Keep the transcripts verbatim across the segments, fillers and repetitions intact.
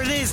it is,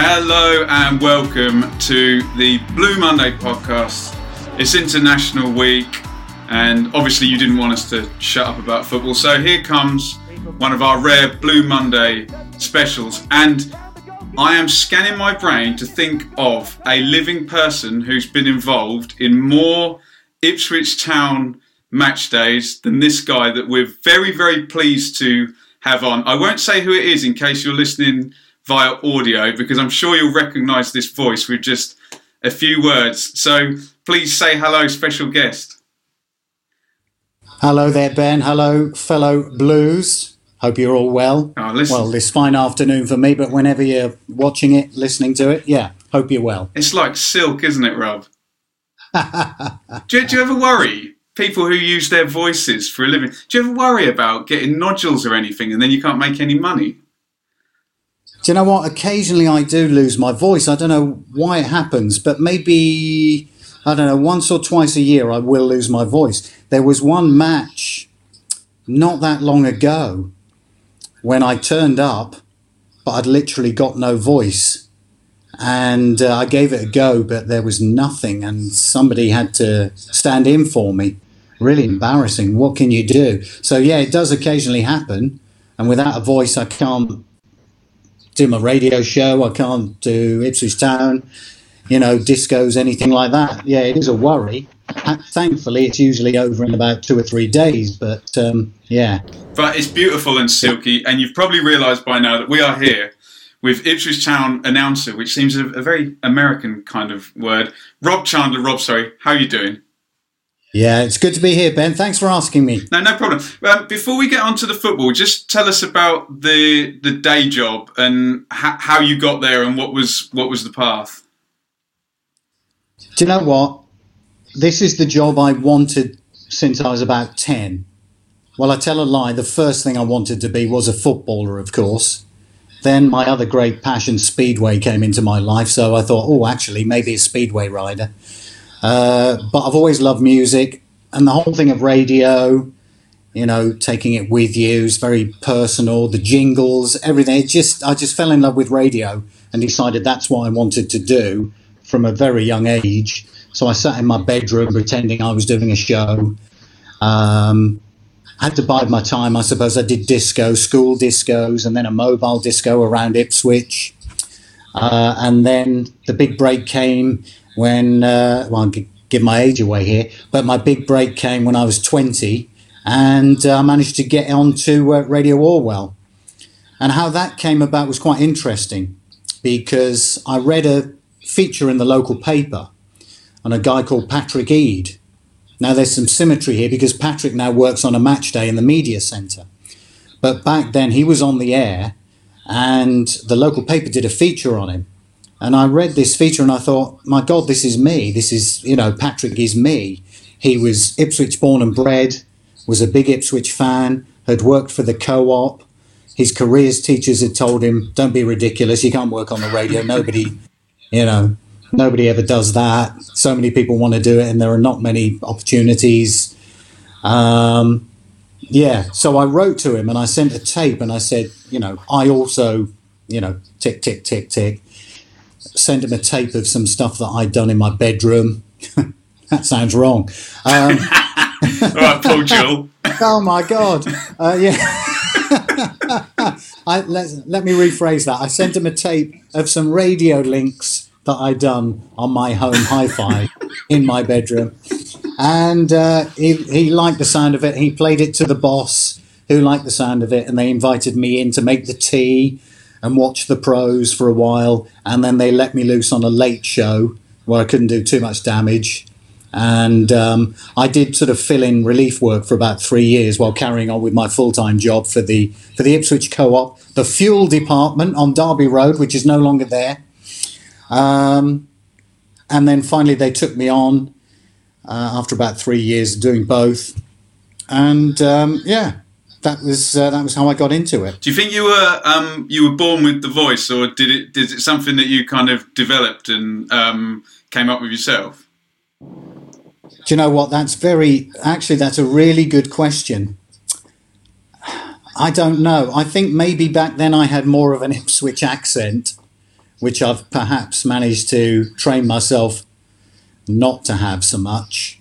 Hello and welcome to the Blue Monday podcast. It's International Week and obviously you didn't want us to shut up about football, so here comes one of our rare Blue Monday specials, and I am scanning my brain to think of a living person who's been involved in more Ipswich Town match days than this guy that we're very, very pleased to have on. I won't say who it is in case you're listening via audio, because I'm sure you'll recognise this voice with just a few words. So please say hello, special guest. Hello there, Ben. Hello, fellow Blues. Hope you're all well. Oh, listen. Well, this fine afternoon for me, but whenever you're watching it, listening to it, yeah, hope you're well. It's like silk, isn't it, Rob? do, you, do you ever worry, people who use their voices for a living, do you ever worry about getting nodules or anything and then you can't make any money? Do you know what? Occasionally I do lose my voice. I don't know why it happens, but maybe, I don't know, once or twice a year I will lose my voice. There was one match not that long ago when I turned up, but I'd literally got no voice. And uh, I gave it a go, but there was nothing, and somebody had to stand in for me. Really embarrassing. What can you do? So, yeah, it does occasionally happen. And without a voice, I can't do my radio show, I can't do Ipswich Town, you know, discos, anything like that. Yeah, it is a worry. Thankfully, it's usually over in about two or three days, but um, yeah. But it's beautiful and silky, and you've probably realised by now that we are here with Ipswich Town announcer, which seems a, a very American kind of word, Rob Chandler. Rob, sorry, how are you doing? Yeah, it's good to be here, Ben. Thanks for asking me. No, no problem. Um, before we get on to the football, just tell us about the the day job and ha- how you got there and what was what was the path. Do you know what? This is the job I wanted since I was about ten. Well, I tell a lie. The first thing I wanted to be was a footballer, of course. Then my other great passion, Speedway, came into my life. So I thought, oh, actually, maybe a Speedway rider. Uh, but I've always loved music, and the whole thing of radio, you know, taking it with you is very personal, the jingles, everything. It just, I just fell in love with radio and decided that's what I wanted to do from a very young age. So I sat in my bedroom pretending I was doing a show. Um, I had to bide my time, I suppose. I did disco, school discos, and then a mobile disco around Ipswich. Uh, and then the big break came when, uh, well, I'll give my age away here, but my big break came when I was twenty, and I uh, managed to get onto uh, Radio Orwell. And how that came about was quite interesting, because I read a feature in the local paper on a guy called Patrick Ede. Now, there's some symmetry here, because Patrick now works on a match day in the media centre. But back then, he was on the air, and the local paper did a feature on him. And I read this feature and I thought, my God, this is me. This is, you know, Patrick is me. He was Ipswich born and bred, was a big Ipswich fan, had worked for the Co-op. His careers teachers had told him, don't be ridiculous, you can't work on the radio. Nobody, you know, nobody ever does that. So many people want to do it and there are not many opportunities. Um, yeah, so I wrote to him and I sent a tape and I said, you know, I also, you know, tick, tick, tick, tick. Sent him a tape of some stuff that I'd done in my bedroom. That sounds wrong. Um, All right, Paul Jill. Oh, my God. Uh, yeah. I, let, let me rephrase that. I sent him a tape of some radio links that I'd done on my home hi-fi in my bedroom. And uh, he, he liked the sound of it. He played it to the boss, who liked the sound of it, and they invited me in to make the tea and watch the pros for a while. And then they let me loose on a late show where I couldn't do too much damage. And um, I did sort of fill in relief work for about three years while carrying on with my full-time job for the for the Ipswich Co-op, the fuel department on Derby Road, which is no longer there. Um, and then finally they took me on uh, after about three years doing both. And um, yeah, that was uh, that was how I got into it. Do you think you were um, you were born with the voice, or did it did it something that you kind of developed and um, came up with yourself? Do you know what? That's very, actually, that's a really good question. I don't know. I think maybe back then I had more of an Ipswich accent, which I've perhaps managed to train myself not to have so much.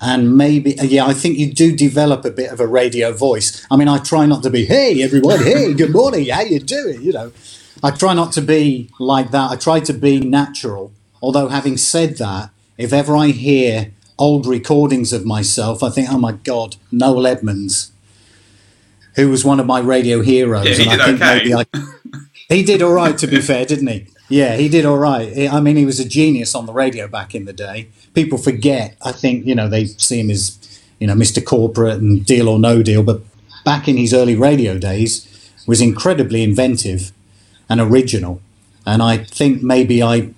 And maybe, yeah, I think you do develop a bit of a radio voice. I mean, I try not to be, hey, everyone, hey, good morning, how you doing? You know, I try not to be like that. I try to be natural. Although having said that, if ever I hear old recordings of myself, I think, oh my God, Noel Edmonds, who was one of my radio heroes. Yeah, he and did I think okay. Maybe I, he did all right, to be fair, didn't he? Yeah, he did all right. I mean, he was a genius on the radio back in the day. People forget, I think, you know, they see him as, you know, Mister Corporate and Deal or No Deal, but back in his early radio days, was incredibly inventive and original. And I think maybe I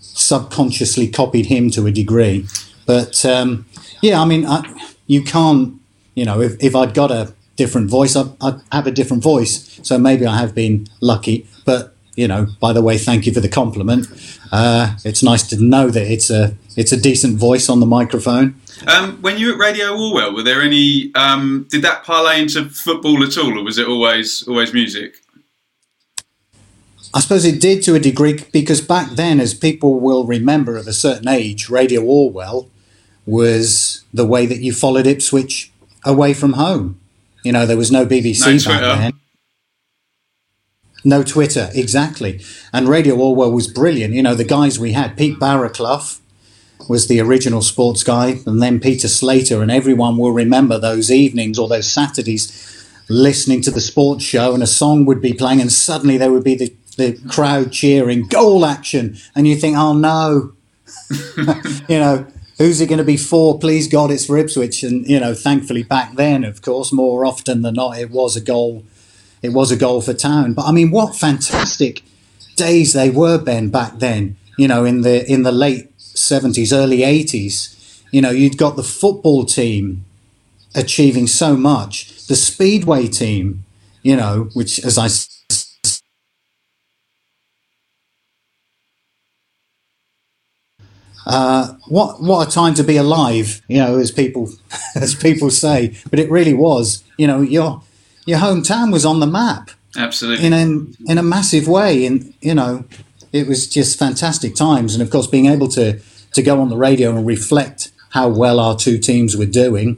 subconsciously copied him to a degree. But, um, yeah, I mean, I, you can't, you know, if, if I'd got a different voice, I'd, I'd have a different voice. So maybe I have been lucky. But, you know, by the way, thank you for the compliment. Uh, it's nice to know that it's a it's a decent voice on the microphone. Um, when you were at Radio Orwell, were there any, um, did that parlay into football at all, or was it always always music? I suppose it did to a degree, because back then, as people will remember of a certain age, Radio Orwell was the way that you followed Ipswich away from home. You know, there was no B B C back then. No Twitter, exactly. And Radio Orwell was brilliant. You know, the guys we had, Pete Barraclough was the original sports guy, and then Peter Slater, and everyone will remember those evenings or those Saturdays listening to the sports show, and a song would be playing, and suddenly there would be the, the crowd cheering, goal action, and you think, oh no, you know, who's it going to be for? Please God, it's for Ipswich. And you know, thankfully back then, of course, more often than not, it was a goal. It was a goal for Town. But I mean, what fantastic days they were, Ben, back then. You know, in the in the late seventies, early eighties. You know, you'd got the football team achieving so much. The Speedway team, you know, which, as I Uh, what what a time to be alive, you know, as people as people say. But it really was, you know, your your hometown was on the map, absolutely, in a, in a massive way. And you know, it was just fantastic times. And of course, being able to to go on the radio and reflect how well our two teams were doing,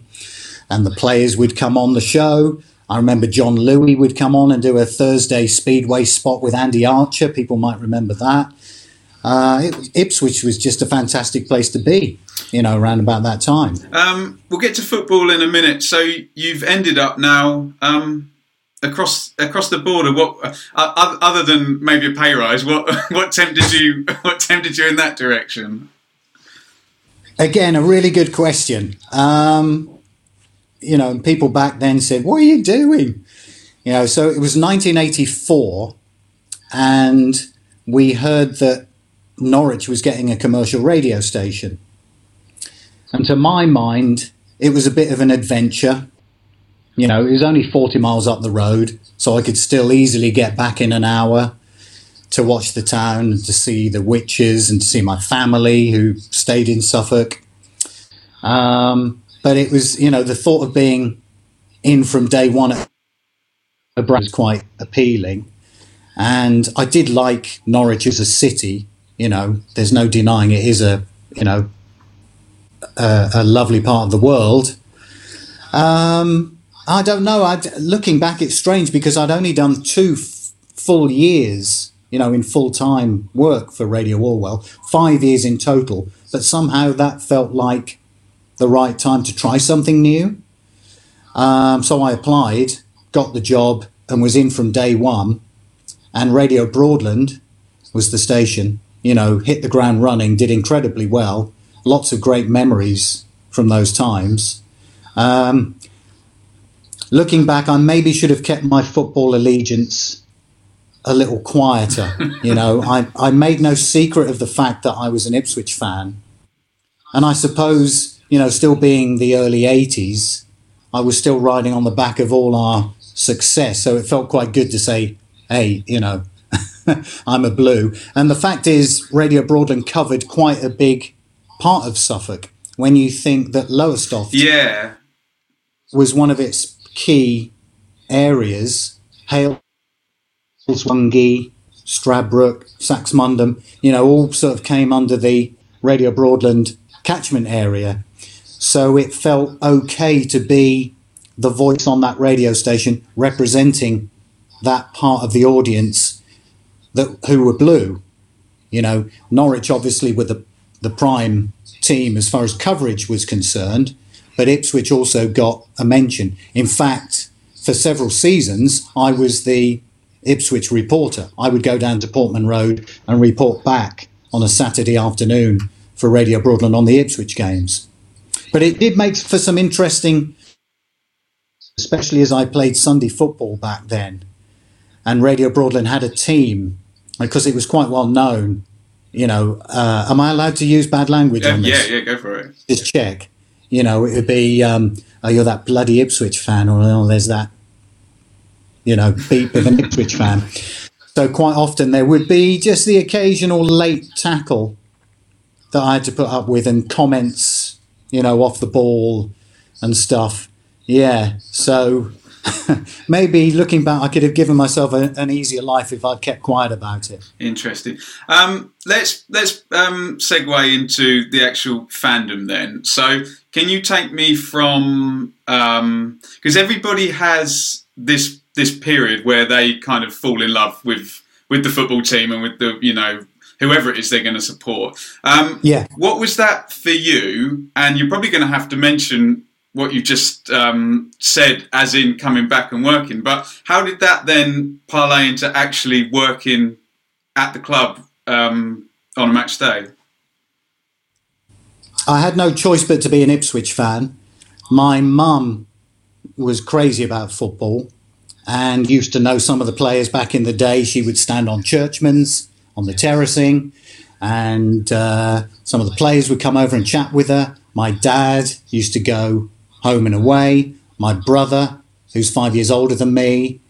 and the players would come on the show. I remember John Louis would come on and do a Thursday Speedway spot with Andy Archer. People might remember that. Uh, Ipswich was just a fantastic place to be, you know, around about that time. Um, we'll get to football in a minute. So you've ended up now um, across across the border. What uh, other than maybe a pay rise? What what tempted you? What tempted you in that direction? Again, a really good question. Um, you know, and people back then said, "What are you doing?" You know, so it was nineteen eighty-four, and we heard that Norwich was getting a commercial radio station. And to my mind, it was a bit of an adventure. You know, it was only forty miles up the road, so I could still easily get back in an hour to watch the town and to see the witches and to see my family who stayed in Suffolk. Um, but it was, you know, the thought of being in from day one at a brand was quite appealing. And I did like Norwich as a city. You know, there's no denying it is a, you know, a, a lovely part of the world. Um, I don't know. I'd, looking back, it's strange because I'd only done two f- full years, you know, in full-time work for Radio Orwell, five years in total. But somehow that felt like the right time to try something new. Um, so I applied, got the job, and was in from day one. And Radio Broadland was the station, you know, hit the ground running, did incredibly well. Lots of great memories from those times. Um, looking back, I maybe should have kept my football allegiance a little quieter. You know, I, I made no secret of the fact that I was an Ipswich fan. And I suppose, you know, still being the early eighties, I was still riding on the back of all our success. So it felt quite good to say, hey, you know, I'm a blue. And the fact is, Radio Broadland covered quite a big part of Suffolk when you think that Lowestoft yeah. was one of its key areas. Hale, Swangy, Stradbroke, Saxmundham, you know, all sort of came under the Radio Broadland catchment area. So it felt okay to be the voice on that radio station representing that part of the audience that who were blue. You know, Norwich obviously were the, the prime team as far as coverage was concerned, but Ipswich also got a mention. In fact, for several seasons, I was the Ipswich reporter. I would go down to Portman Road and report back on a Saturday afternoon for Radio Broadland on the Ipswich games. But it did make for some interesting, especially as I played Sunday football back then. And Radio Broadland had a team, because it was quite well known, you know. Uh, am I allowed to use bad language yeah, on this? Yeah, yeah, go for it. Just check. You know, it would be, um, oh, you're that bloody Ipswich fan, or oh, there's that, you know, beep of an Ipswich fan. So quite often there would be just the occasional late tackle that I had to put up with, and comments, you know, off the ball and stuff. Yeah, so... maybe looking back, I could have given myself a, an easier life if I'd kept quiet about it. Interesting. Um, let's let's um, segue into the actual fandom then. So can you take me from... Because um, everybody has this this period where they kind of fall in love with, with the football team and with the, you know, whoever it is they're going to support. Um, yeah. What was that for you? And you're probably going to have to mention... what you just um, said, as in coming back and working, but how did that then parlay into actually working at the club um, on a match day? I had no choice but to be an Ipswich fan. My mum was crazy about football and used to know some of the players back in the day. She would stand on Churchman's, on the terracing, and uh, some of the players would come over and chat with her. My dad used to go home and away. My brother, who's five years older than me,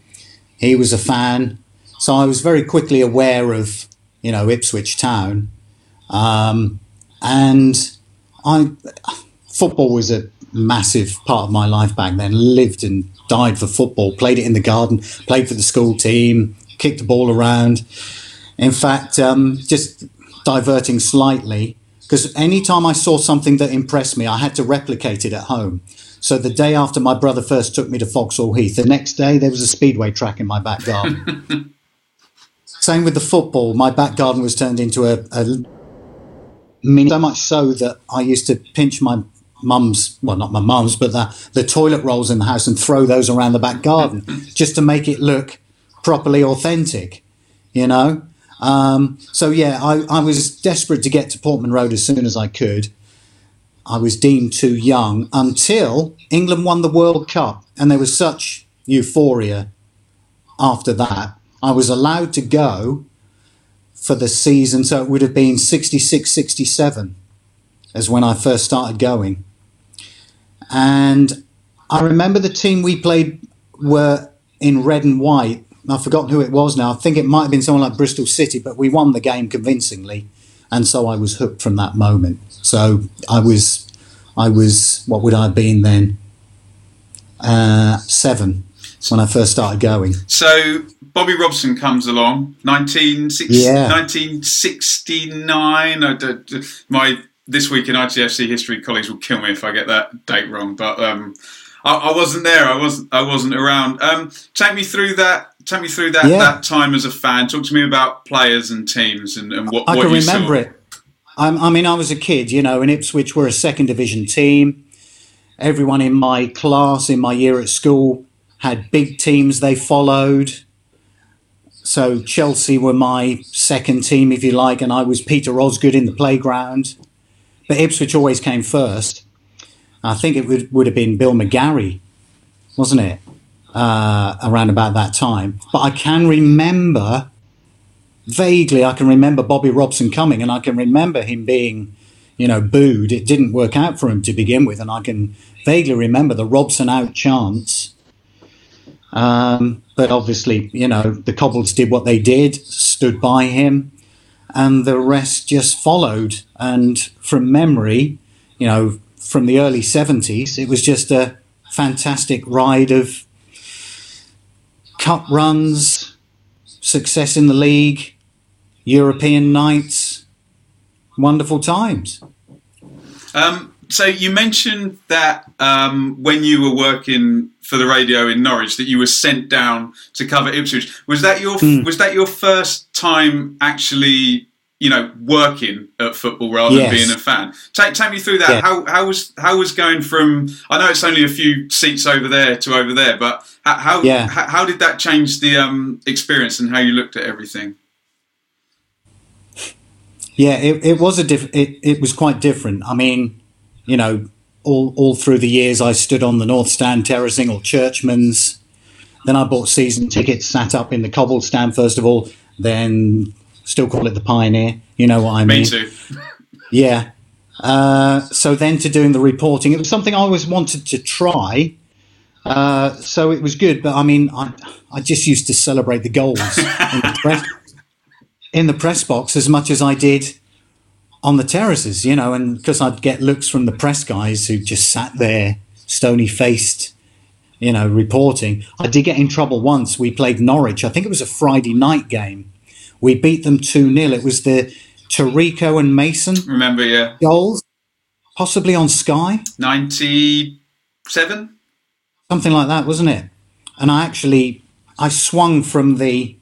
he was a fan. So I was very quickly aware of, you know, Ipswich Town. Um, and I, football was a massive part of my life back then. Lived and died for football. Played it in the garden. Played for the school team. Kicked the ball around. In fact, um, just diverting slightly... because any time I saw something that impressed me, I had to replicate it at home. So the day after my brother first took me to Foxhall Heath, the next day there was a speedway track in my back garden. Same with the football. My back garden was turned into a, a mini... so much so that I used to pinch my mum's... well, not my mum's, but the, the toilet rolls in the house and throw those around the back garden just to make it look properly authentic, you know? Um, so, yeah, I, I was desperate to get to Portman Road as soon as I could. I was deemed too young until England won the World Cup, and there was such euphoria after that. I was allowed to go for the season, so it would have been sixty-six sixty-seven. as when I first started going. And I remember the team we played were in red and white. I've forgotten who it was now. I think it might have been someone like Bristol City, but we won the game convincingly. And so I was hooked from that moment. So I was, I was, what would I have been then? Uh, seven, when I first started going. So Bobby Robson comes along, nineteen sixty-nine. I did, my This Week in I T F C history colleagues will kill me if I get that date wrong, but um, I, I wasn't there. I wasn't. I wasn't around. Um, take me through that. Take me through that, yeah. that time as a fan. Talk to me about players and teams and, and what, I what you remember saw. I can remember it. I mean, I was a kid, you know, and Ipswich were a second division team. Everyone in my class, in my year at school, had big teams they followed. So Chelsea were my second team, if you like, and I was Peter Osgood in the playground. But Ipswich always came first. I think it would, would have been Bill McGarry, wasn't it, uh, around about that time. But I can remember, vaguely, I can remember Bobby Robson coming, and I can remember him being, you know, booed. It didn't work out for him to begin with, and I can vaguely remember the Robson out chants. Um, but obviously, you know, the Cobbles did what they did, stood by him, and the rest just followed. And from memory, you know, from the early seventies, it was just a fantastic ride of cup runs, success in the league, European nights, wonderful times. Um, so you mentioned that um, when you were working for the radio in Norwich, that you were sent down to cover Ipswich. Was that your mm. was that your first time actually, you know, working at football rather yes. than being a fan? Take take me through that. Yeah. How how was how was going from? I know it's only a few seats over there to over there, but how yeah. how, how did that change the um, experience and how you looked at everything? Yeah, it, it was a diff- it, it was quite different. I mean, you know. All, all through the years, I stood on the North Stand terracing or Churchman's. Then I bought season tickets, sat up in the Cobble Stand, first of all, then still call it the Pioneer. You know what I mean? Me too. Yeah. Uh, so then to doing the reporting, it was something I always wanted to try. Uh, so it was good. But, I mean, I, I just used to celebrate the goals in, the press, in the press box as much as I did on the terraces, you know, and because I'd get looks from the press guys who just sat there stony-faced, you know, reporting. I did get in trouble once. We played Norwich. I think it was a Friday night game. We beat them two nil. It was the Tirico and Mason remember, yeah. goals, possibly on Sky. ninety-seven? Something like that, wasn't it? And I actually, I swung from the,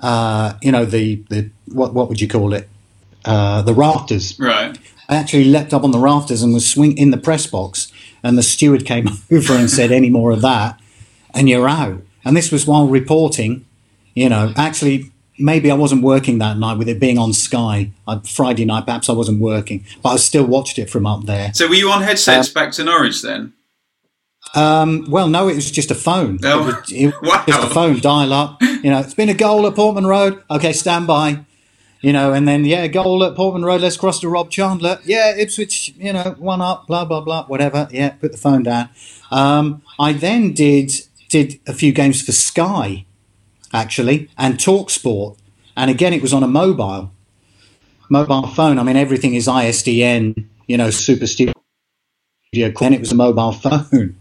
uh, you know, the, the what what would you call it? Uh, the rafters. Right. I actually leapt up on the rafters and was swing in the press box, and the steward came over and said, "Any more of that, and you're out." And this was while reporting. You know, actually, maybe I wasn't working that night with it being on Sky on Friday night. Perhaps I wasn't working, but I still watched it from up there. So were you on headsets uh, back to Norwich then? Um, well, no, it was just a phone. Oh. It was, it was wow. Just a phone dial up. You know, it's been a goal at Portman Road. Okay, stand by. You know, and then, yeah, goal at Portman Road, let's cross to Rob Chandler. Yeah, Ipswich, you know, one up, blah, blah, blah, whatever. Yeah, put the phone down. Um, I then did did a few games for Sky, actually, and TalkSport. And again, it was on a mobile, mobile phone. I mean, everything is I S D N, you know, Super Studio. Then it was a mobile phone.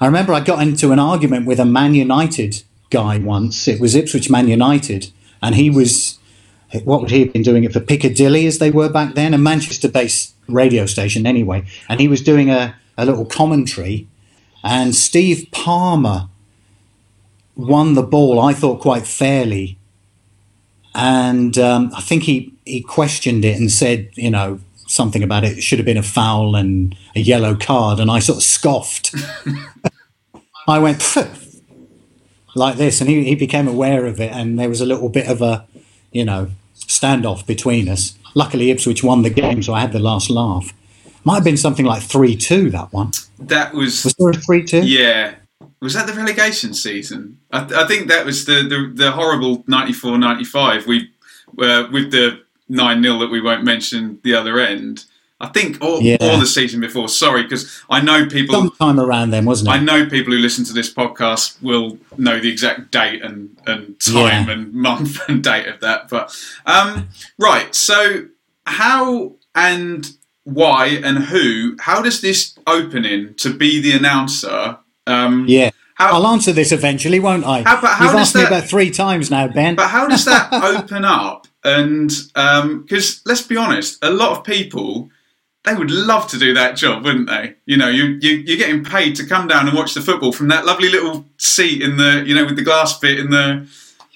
I remember I got into an argument with a Man United guy once. It was Ipswich Man United, and he was... What would he have been doing it for? Piccadilly, as they were back then, a Manchester-based radio station anyway. And he was doing a, a little commentary. And Steve Palmer won the ball, I thought, quite fairly. And um, I think he, he questioned it and said, you know, something about it. It should have been a foul and a yellow card. And I sort of scoffed. I went, pfft, like this. And he, he became aware of it. And there was a little bit of a, you know, standoff between us. Luckily, Ipswich won the game, so I had the last laugh. Might have been something like three two, that one. That was... Was there a three two? Yeah. Was that the relegation season? I, th- I think that was the, the, the horrible ninety-four ninety-five. We, uh, with the nine nil that we won't mention the other end. I think, or, yeah. or the season before. Sorry, because I know people... Sometime around then, wasn't it? I know people who listen to this podcast will know the exact date and, and time yeah. and month and date of that. But um, right, so how and why and who, how does this opening to be the announcer... Um, yeah. How, I'll answer this eventually, won't I? How, how You've asked that, me about three times now, Ben. But how does that open up? And because um, let's be honest, a lot of people, they would love to do that job, wouldn't they? You know, you, you you're getting paid to come down and watch the football from that lovely little seat in the, you know, with the glass bit in the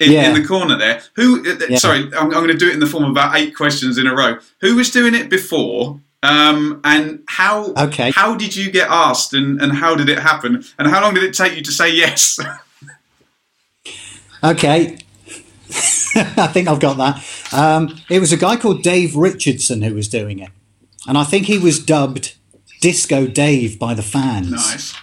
in, yeah. in the corner there. Who? Yeah. Sorry, I'm, I'm going to do it in the form of about eight questions in a row. Who was doing it before? Um, and how okay. how did you get asked and, and how did it happen? And how long did it take you to say yes? okay. I think I've got that. Um, it was a guy called Dave Richardson who was doing it. And I think he was dubbed Disco Dave by the fans. Nice.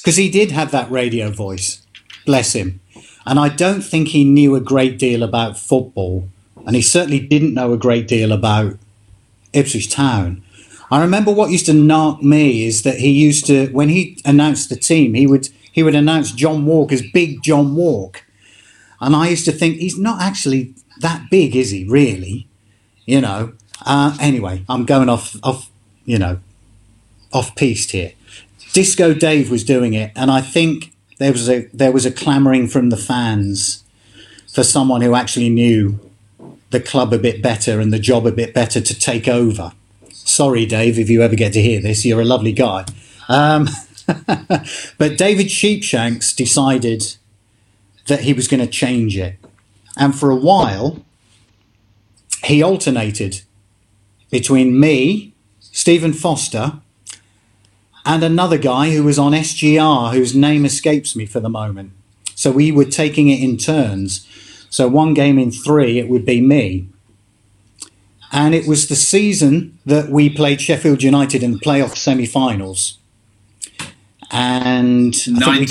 Because he did have that radio voice. Bless him. And I don't think he knew a great deal about football. And he certainly didn't know a great deal about Ipswich Town. I remember what used to knock me is that he used to, when he announced the team, he would he would announce John Walk as Big John Walk. And I used to think, he's not actually that big, is he, really? You know, uh, anyway, I'm going off, off, you know, off-piste here. Disco Dave was doing it, and I think there was a there was a clamouring from the fans for someone who actually knew the club a bit better and the job a bit better to take over. Sorry, Dave, if you ever get to hear this, you're a lovely guy. Um, but David Sheepshanks decided that he was going to change it. And for a while, he alternated between me, Stephen Foster, and another guy who was on S G R, whose name escapes me for the moment. So we were taking it in turns. So one game in three, it would be me. And it was the season that we played Sheffield United in the playoff semi-finals. And ninety-seven, we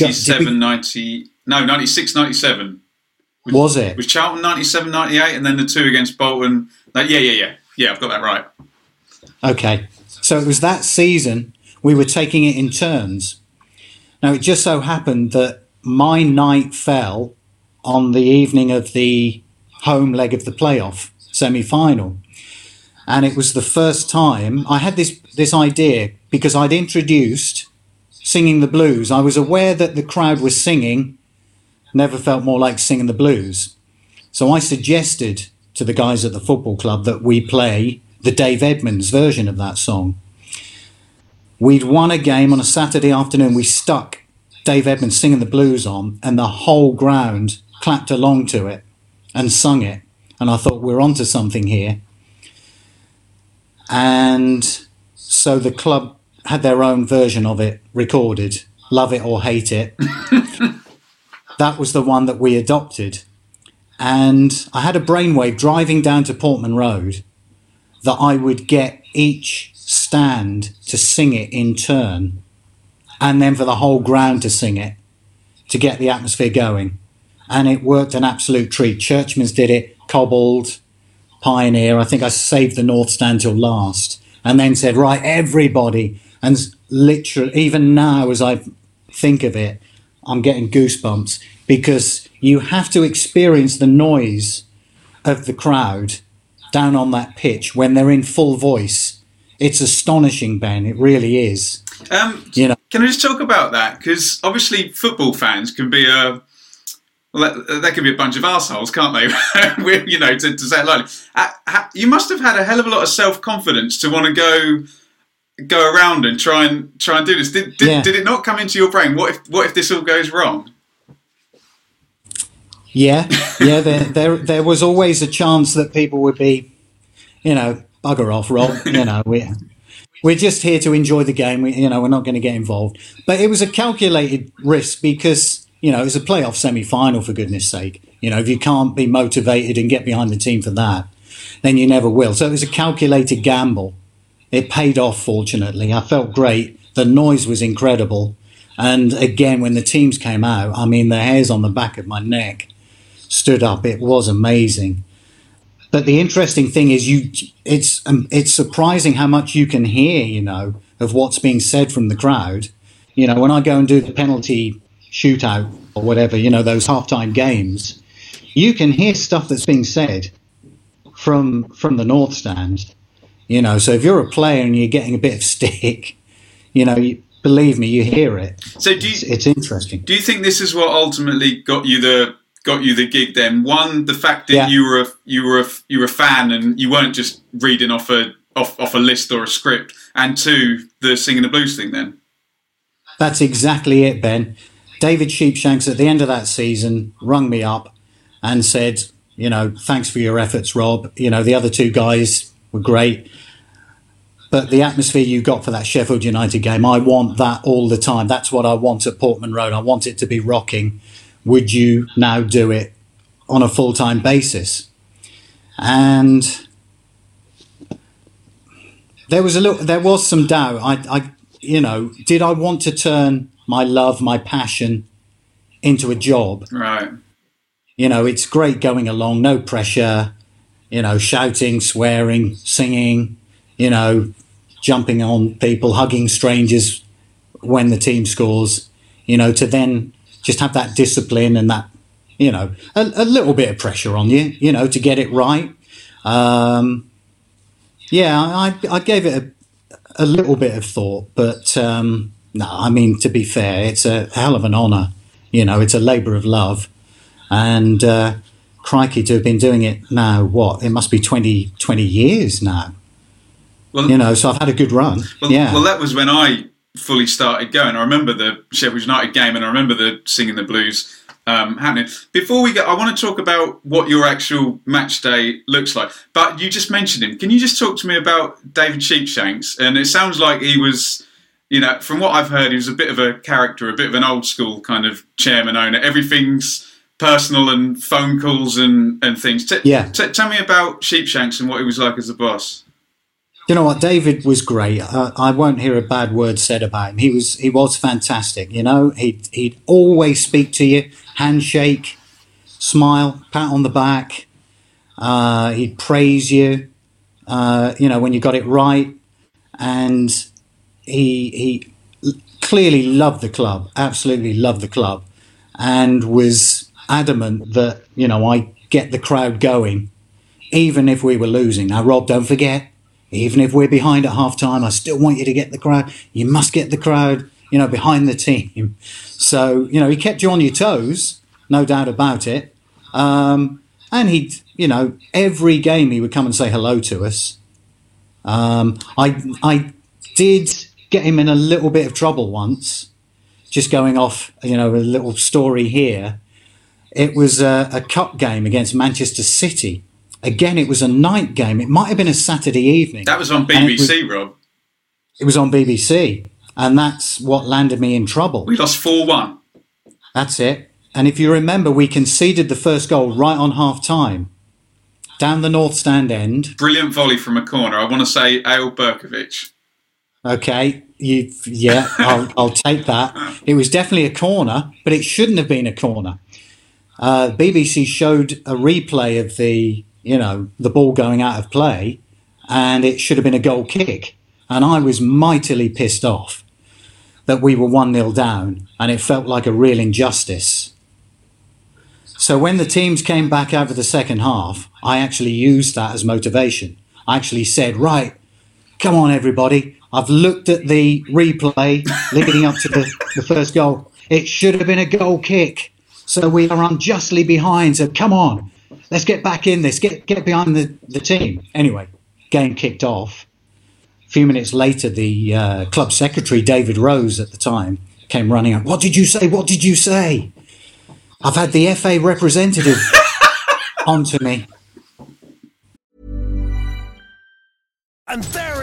got, we, ninety, no, ninety-six, ninety-seven. With, was it? Was Charlton ninety-seven, ninety-eight, and then the two against Bolton? Like, yeah, yeah, yeah. Yeah, I've got that right. Okay. So it was that season we were taking it in turns. Now, it just so happened that my night fell on the evening of the home leg of the playoff semi-final. And it was the first time I had this, this idea because I'd introduced singing the blues. I was aware that the crowd was singing, never felt more like singing the blues. So I suggested to the guys at the football club that we play the Dave Edmonds version of that song. We'd won a game on a Saturday afternoon. We stuck Dave Edmonds singing the blues on and the whole ground clapped along to it and sung it. And I thought, we're onto something here. And so the club had their own version of it recorded, love it or hate it. That was the one that we adopted. And I had a brainwave driving down to Portman Road that I would get each stand to sing it in turn and then for the whole ground to sing it to get the atmosphere going. And it worked an absolute treat. Churchman's did it, Cobbled, Pioneer. I think I saved the North Stand till last and then said, right, everybody. And literally, even now, as I think of it, I'm getting goosebumps because you have to experience the noise of the crowd down on that pitch when they're in full voice. It's astonishing, Ben. It really is. Um, you know, can I just talk about that? Because obviously football fans can be a... Well, that, that could be a bunch of arseholes, can't they? You know, to, to say it lightly. You must have had a hell of a lot of self-confidence to want to go go around and try and try and do this. Did did, yeah. did it not come into your brain? What if what if this all goes wrong? Yeah, yeah. There there there was always a chance that people would be, you know, bugger off, Rob. You know, we we're, we're just here to enjoy the game. We, you know, we're not going to get involved. But it was a calculated risk because, you know, it's a playoff semi-final, for goodness sake. You know, if you can't be motivated and get behind the team for that, then you never will. So it was a calculated gamble. It paid off, fortunately. I felt great. The noise was incredible. And again, when the teams came out, I mean, the hairs on the back of my neck stood up. It was amazing. But the interesting thing is, you it's um, it's surprising how much you can hear, you know, of what's being said from the crowd. You know, when I go and do the penalty shootout or whatever, you know, those halftime games, you can hear stuff that's being said from from the north stand. You know, so if you're a player and you're getting a bit of stick, you know, you, believe me, you hear it. So do you, it's, it's interesting. Do you think this is what ultimately got you the got you the gig? Then one, the fact that yeah. you were a, you were a, you were a fan and you weren't just reading off a off, off a list or a script, and two, the singing the blues thing. Then that's exactly it, Ben. David Sheepshanks at the end of that season rung me up and said, you know, thanks for your efforts, Rob. You know, the other two guys were great, but the atmosphere you got for that Sheffield United game, I want that all the time. That's what I want at Portman Road. I want it to be rocking. Would you now do it on a full-time basis? And there was a little, there was some doubt. I, I, you know, did I want to turn my love, my passion into a job? Right. You know, it's great going along, no pressure, you know, shouting, swearing, singing, you know, jumping on people, hugging strangers when the team scores, you know, to then just have that discipline and that, you know, a, a little bit of pressure on you, you know, to get it right. Um, yeah, I, I gave it a, a little bit of thought, but um, no, I mean, to be fair, it's a hell of an honour. You know, it's a labour of love. And uh, crikey, to have been doing it now, what, it must be twenty, twenty years now. Well, you know, so I've had a good run. Well, yeah. Well, that was when I fully started going. I remember the Sheffield United game, and I remember the singing the blues um, happening. Before we go, I want to talk about what your actual match day looks like. But you just mentioned him. Can you just talk to me about David Sheepshanks? And it sounds like he was, you know, from what I've heard, he was a bit of a character, a bit of an old school kind of chairman owner. Everything's personal and phone calls and, and things. T- yeah. T- tell me about Sheepshanks and what he was like as a boss. You know what, David was great. I, I won't hear a bad word said about him. He was he was fantastic, you know. He'd, he'd always speak to you, handshake, smile, pat on the back. Uh, he'd praise you, uh, you know, when you got it right. And he he clearly loved the club, absolutely loved the club, and was adamant that, you know, I get the crowd going, even if we were losing. Now, Rob, don't forget, even if we're behind at half-time, I still want you to get the crowd. You must get the crowd, you know, behind the team. So, you know, he kept you on your toes, no doubt about it. Um, and he'd, you know, every game he would come and say hello to us. Um, I I did get him in a little bit of trouble once, just going off, you know, a little story here. It was a, a cup game against Manchester City. Again, it was a night game. It might have been a Saturday evening. That was on B B C, Rob. It was on B B C, and that's what landed me in trouble. We lost four one. That's it. And if you remember, we conceded the first goal right on half-time, down the north stand end. Brilliant volley from a corner. I want to say Ale Berkovic. Okay, you, yeah, I'll, I'll take that. It was definitely a corner, but it shouldn't have been a corner. Uh, B B C showed a replay of the... you know, the ball going out of play, and it should have been a goal kick. And I was mightily pissed off that we were one nil down, and it felt like a real injustice. So when the teams came back over the second half, I actually used that as motivation. I actually said, right, come on, everybody. I've looked at the replay leading up to the, the first goal. It should have been a goal kick. So we are unjustly behind, so come on. Let's get back in this, get get behind the, the team. Anyway, game kicked off. A few minutes later, the uh, club secretary, David Rose at the time, came running up. What did you say? What did you say? I've had the F A representative onto me. And there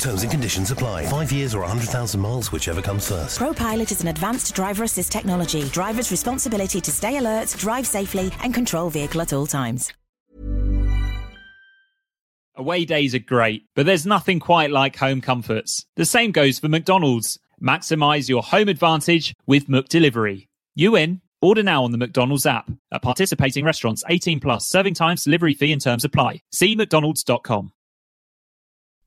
Terms and conditions apply. Five years or one hundred thousand miles, whichever comes first. ProPilot is an advanced driver assist technology. Driver's responsibility to stay alert, drive safely and control vehicle at all times. Away days are great, but there's nothing quite like home comforts. The same goes for McDonald's. Maximise your home advantage with McDelivery. You win. Order now on the McDonald's app. At participating restaurants, eighteen plus, serving times, delivery fee and terms apply. See mcdonalds dot com.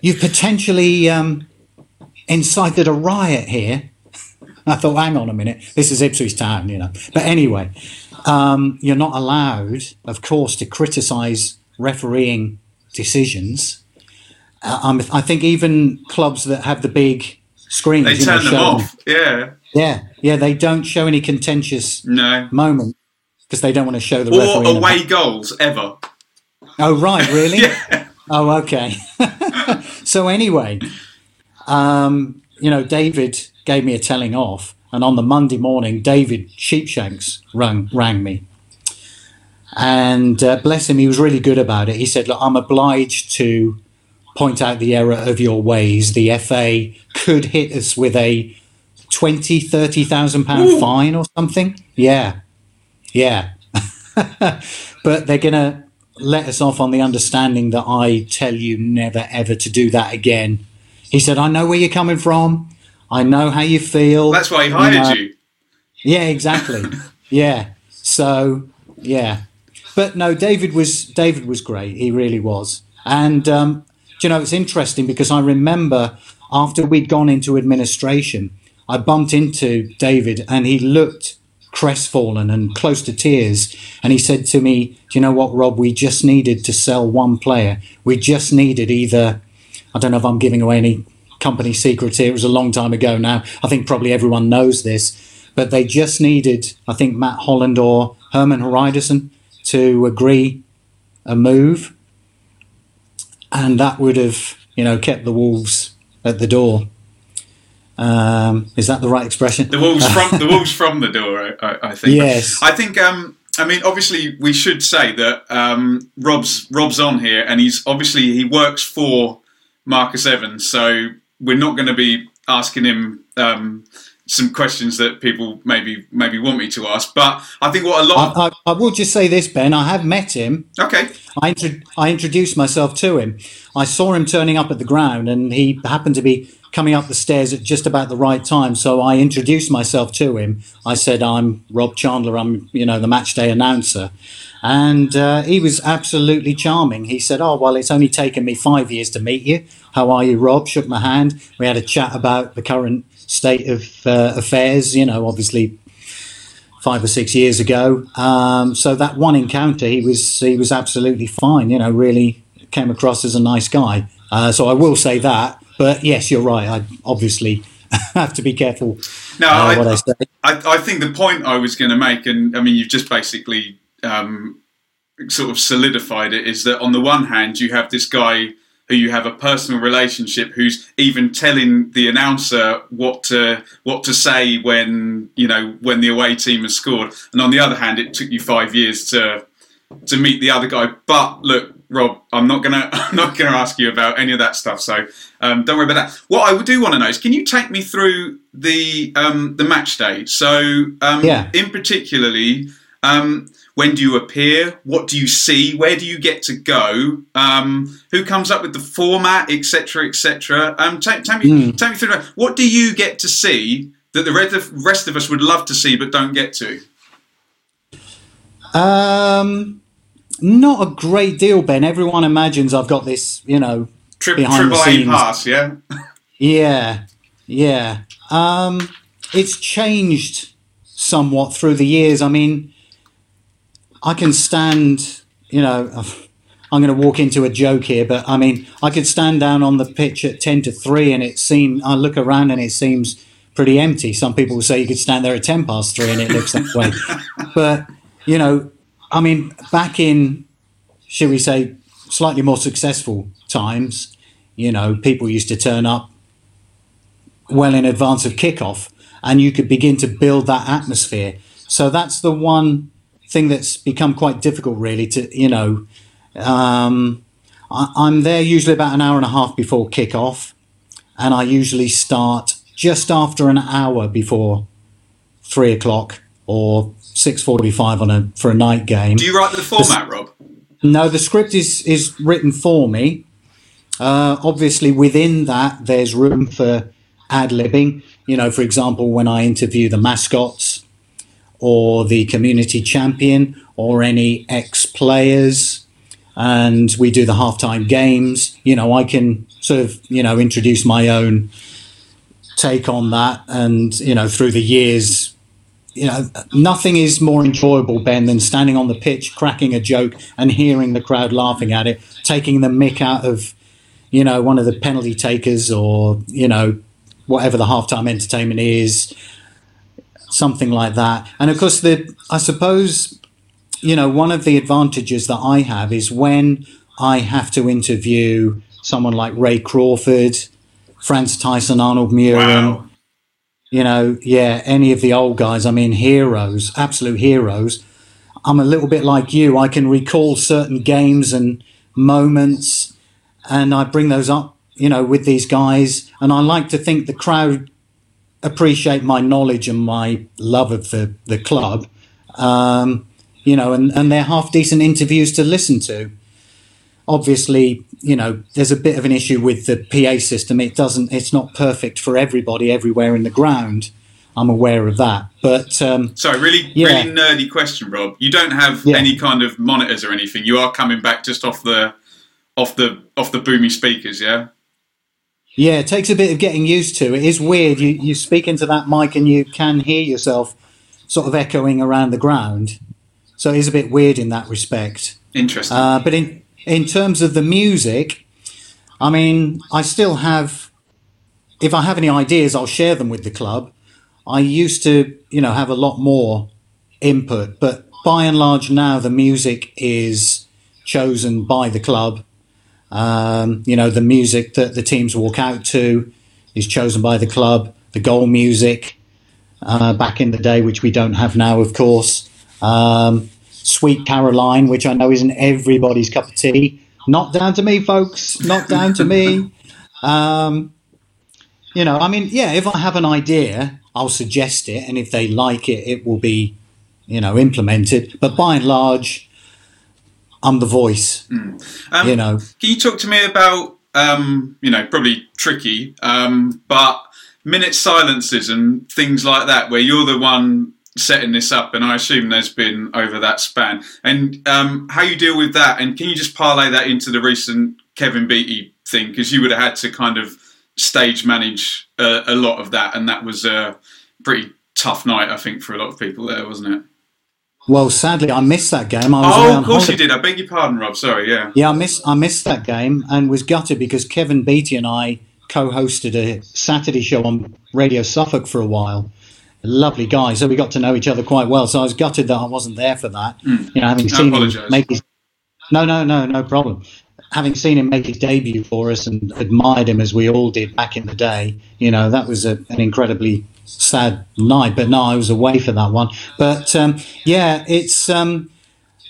You've potentially um, incited a riot here. I thought, hang on a minute, this is Ipswich Town, you know. But anyway, um, you're not allowed, of course, to criticise refereeing decisions. Uh, um, I think even clubs that have the big screens... They turn know, them off, them, yeah. Yeah, yeah, they don't show any contentious no. moment because they don't want to show the referee... Or away goals, ever. Oh, right, really? Yeah. Oh, okay. So anyway, um, you know, David gave me a telling off, and on the Monday morning, David Sheepshanks rang, rang me. And uh, bless him, he was really good about it. He said, look, I'm obliged to point out the error of your ways. The F A could hit us with a twenty thousand pounds, thirty thousand pounds fine or something. Yeah, yeah. But they're going to let us off on the understanding that I tell you never, ever to do that again. He said, I know where you're coming from. I know how you feel. That's why he hired you. Know. you. Yeah, exactly. Yeah. So, yeah. But no, David was David was great. He really was. And, um, you know, it's interesting because I remember after we'd gone into administration, I bumped into David and he looked crestfallen and close to tears. And he said to me, do you know what, Rob, we just needed to sell one player. We just needed either, I don't know if I'm giving away any company secrets here. It was a long time ago now. I think probably everyone knows this, but they just needed, I think, Matt Holland or Herman Hreiderson to agree a move. And that would have, you know, kept the Wolves at the door. Um, is that the right expression? The wolves from the wolves from the door, I, I think. Yes. I think. Um, I mean, obviously, we should say that um, Rob's Rob's on here, and he's obviously he works for Marcus Evans, so we're not going to be asking him um, some questions that people maybe maybe want me to ask. But I think what a lot. I, I, I will just say this, Ben. I have met him. Okay. I intro- I introduced myself to him. I saw him turning up at the ground, and he happened to be coming up the stairs at just about the right time. So I introduced myself to him. I said, I'm Rob Chandler. I'm, you know, the match day announcer. And uh, he was absolutely charming. He said, oh, well, it's only taken me five years to meet you. How are you, Rob? Shook my hand. We had a chat about the current state of uh, affairs, you know, obviously five or six years ago. Um, so that one encounter, he was, he was absolutely fine, you know, really came across as a nice guy. Uh, so I will say that. But yes, you're right. I obviously have to be careful. No, uh, I, what I say. I, I think the point I was going to make, and I mean, you've just basically um, sort of solidified it, is that on the one hand, you have this guy who you have a personal relationship, who's even telling the announcer what to what to say when, you know, when the away team has scored. And on the other hand, it took you five years to to meet the other guy. But look, Rob, I'm not gonna I'm not gonna ask you about any of that stuff. So um, don't worry about that. What I do want to know is, can you take me through the um, the match day? So um, yeah. in particularly. Um, When do you appear? What do you see? Where do you get to go? Um, who comes up with the format, et cetera, et cetera? Um, take, take me, mm. take me through that. What do you get to see that the rest of us would love to see but don't get to? Um, not a great deal, Ben. Everyone imagines I've got this, you know, Tri- behind the scenes. Triple A pass, yeah. yeah, yeah. Um, it's changed somewhat through the years. I mean. I can stand, you know, I'm going to walk into a joke here, but I mean, I could stand down on the pitch at ten to three and it seems, I look around and it seems pretty empty. Some people will say you could stand there at ten past three and it looks that way. But, you know, I mean, back in, should we say, slightly more successful times, you know, people used to turn up well in advance of kickoff and you could begin to build that atmosphere. So that's the one thing that's become quite difficult, really, to, you know, um, I, I'm there usually about an hour and a half before kickoff, and I usually start just after an hour before three o'clock or six forty-five on a for a night game. Do you write the format, the, Rob? No, the script is, is written for me. Uh, obviously, within that, there's room for ad-libbing. You know, for example, when I interview the mascots, or the community champion, or any ex-players, and we do the halftime games. You know, I can sort of, you know, introduce my own take on that. And, you know, through the years, you know, nothing is more enjoyable, Ben, than standing on the pitch, cracking a joke and hearing the crowd laughing at it, taking the mick out of, you know, one of the penalty takers or, you know, whatever the halftime entertainment is. Something like that. And of course, the I suppose, you know, one of the advantages that I have is when I have to interview someone like Ray Crawford, Franz Tyson, Arnold Muir, wow. you know, yeah, any of the old guys. I mean, heroes, absolute heroes. I'm a little bit like you. I can recall certain games and moments, and I bring those up, you know, with these guys. And I like to think the crowd appreciate my knowledge and my love of the, the club, um, you know, and, and they're half-decent interviews to listen to. Obviously, you know, there's a bit of an issue with the P A system. It doesn't, it's not perfect for everybody everywhere in the ground. I'm aware of that. But um, Sorry, really yeah. really nerdy question, Rob. You don't have yeah. any kind of monitors or anything. You are coming back just off the off the off the boomy speakers, yeah? Yeah, it takes a bit of getting used to. It is weird. You you speak into that mic and you can hear yourself sort of echoing around the ground. So it is a bit weird in that respect. Interesting. Uh, but in, in terms of the music, I mean, I still have, if I have any ideas, I'll share them with the club. I used to, you know, have a lot more input, but by and large now the music is chosen by the club. Um, you know, the music that the teams walk out to is chosen by the club, the goal music uh, back in the day, which we don't have now, of course. Um, Sweet Caroline, which I know isn't everybody's cup of tea. Not down to me, folks. Not down to me. Um, you know, I mean, yeah, if I have an idea, I'll suggest it. And if they like it, it will be, you know, implemented. But by and large, I'm the voice, mm. um, you know. Can you talk to me about, um, you know, probably tricky, um, but minute silences and things like that, where you're the one setting this up, and I assume there's been over that span, and um, how you deal with that, and can you just parlay that into the recent Kevin Beatty thing, because you would have had to kind of stage manage uh, a lot of that, and that was a pretty tough night, I think, for a lot of people there, wasn't it? Well, sadly, I missed that game. I was oh, of course you did. I beg your pardon, Rob. Sorry, yeah. Yeah, I missed I missed that game and was gutted because Kevin Beatty and I co-hosted a Saturday show on Radio Suffolk for a while. A lovely guy, so we got to know each other quite well. So I was gutted that I wasn't there for that. Mm. You know, having I seen apologize. him make his no, no, no, no problem. having seen him make his debut for us and admired him as we all did back in the day, you know, that was a, an incredibly sad night. But no, I was away for that one. But um, yeah, it's um,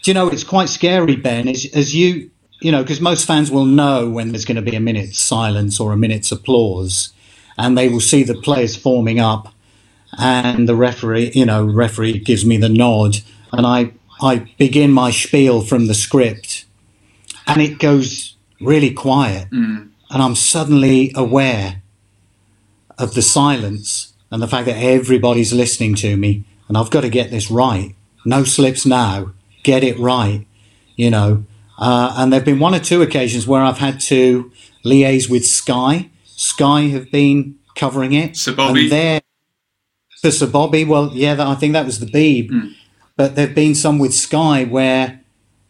you know, it's quite scary, Ben, as, as you you know, because most fans will know when there's going to be a minute's silence or a minute's applause, and they will see the players forming up, and the referee, you know, referee gives me the nod, and I I begin my spiel from the script. And it goes really quiet. Mm. And I'm suddenly aware of the silence and the fact that everybody's listening to me. And I've got to get this right. No slips now. Get it right, you know. Uh, and there have been one or two occasions where I've had to liaise with Sky. Sky have been covering it. Sir Bobby. And for Sir Bobby, well, yeah, that, I think that was the Beeb. Mm. But there have been some with Sky where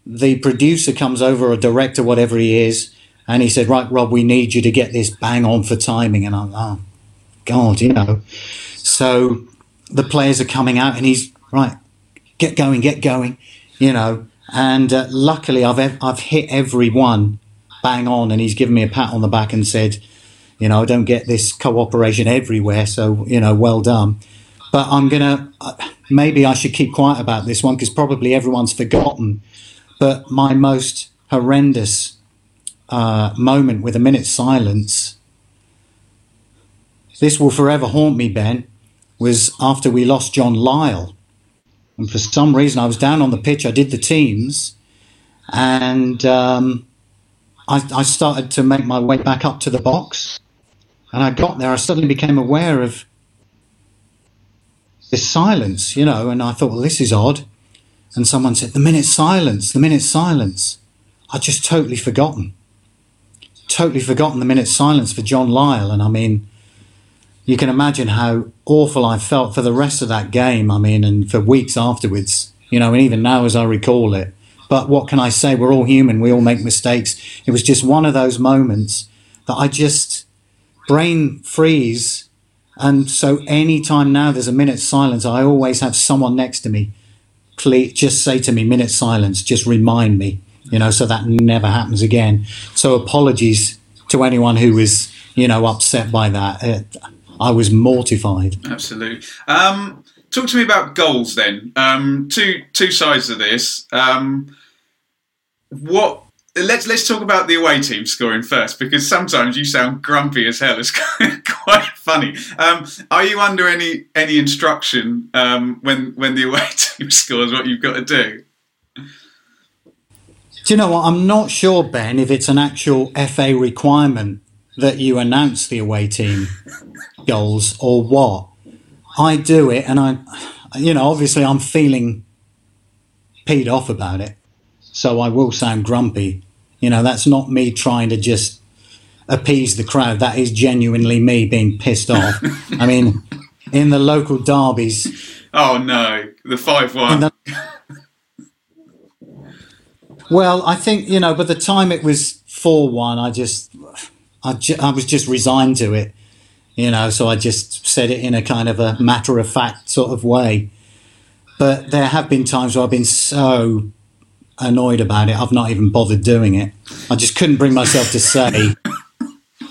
the producer comes over, or director, whatever he is, and he said, right, Rob, we need you to get this bang on for timing. And I'm, oh, God, you know. So the players are coming out, and he's, right, get going, get going, you know. And uh, luckily I've ev- I've hit every one bang on, and he's given me a pat on the back and said, you know, I don't get this cooperation everywhere, so, you know, well done. But I'm going to uh, – maybe I should keep quiet about this one because probably everyone's forgotten – but my most horrendous uh, moment with a minute's silence, this will forever haunt me, Ben, was after we lost John Lyall. And for some reason, I was down on the pitch. I did the teams, and um, I, I started to make my way back up to the box. And I got there. I suddenly became aware of this silence, you know, and I thought, well, this is odd. And someone said, the minute's silence, the minute's silence. I'd just totally forgotten. Totally forgotten the minute's silence for John Lyall. And I mean, you can imagine how awful I felt for the rest of that game, I mean, and for weeks afterwards, you know, and even now as I recall it. But what can I say? We're all human. We all make mistakes. It was just one of those moments that I just brain freeze. And so any time now there's a minute's silence, I always have someone next to me just say to me, minute silence, just remind me, you know, so that never happens again. So apologies to anyone who was, you know, upset by that. It, I was mortified. Absolutely. Um, talk to me about goals then. Um, two two sides of this. Um, what? Let's let's talk about the away team scoring first, because sometimes you sound grumpy as hell. It's quite funny. Um, are you under any any instruction um, when when the away team scores what you've got to do? Do you know what? I'm not sure, Ben, if it's an actual F A requirement that you announce the away team goals or what. I do it, and I, you know, obviously I'm feeling peed off about it, so I will sound grumpy. You know, that's not me trying to just appease the crowd. That is genuinely me being pissed off. I mean, in the local derbies. Oh, no, the five one. The, well, I think, you know, by the time it was four one, I just, I, ju- I was just resigned to it, you know, so I just said it in a kind of a matter-of-fact sort of way. But there have been times where I've been so annoyed about it, I've not even bothered doing it. I just couldn't bring myself to say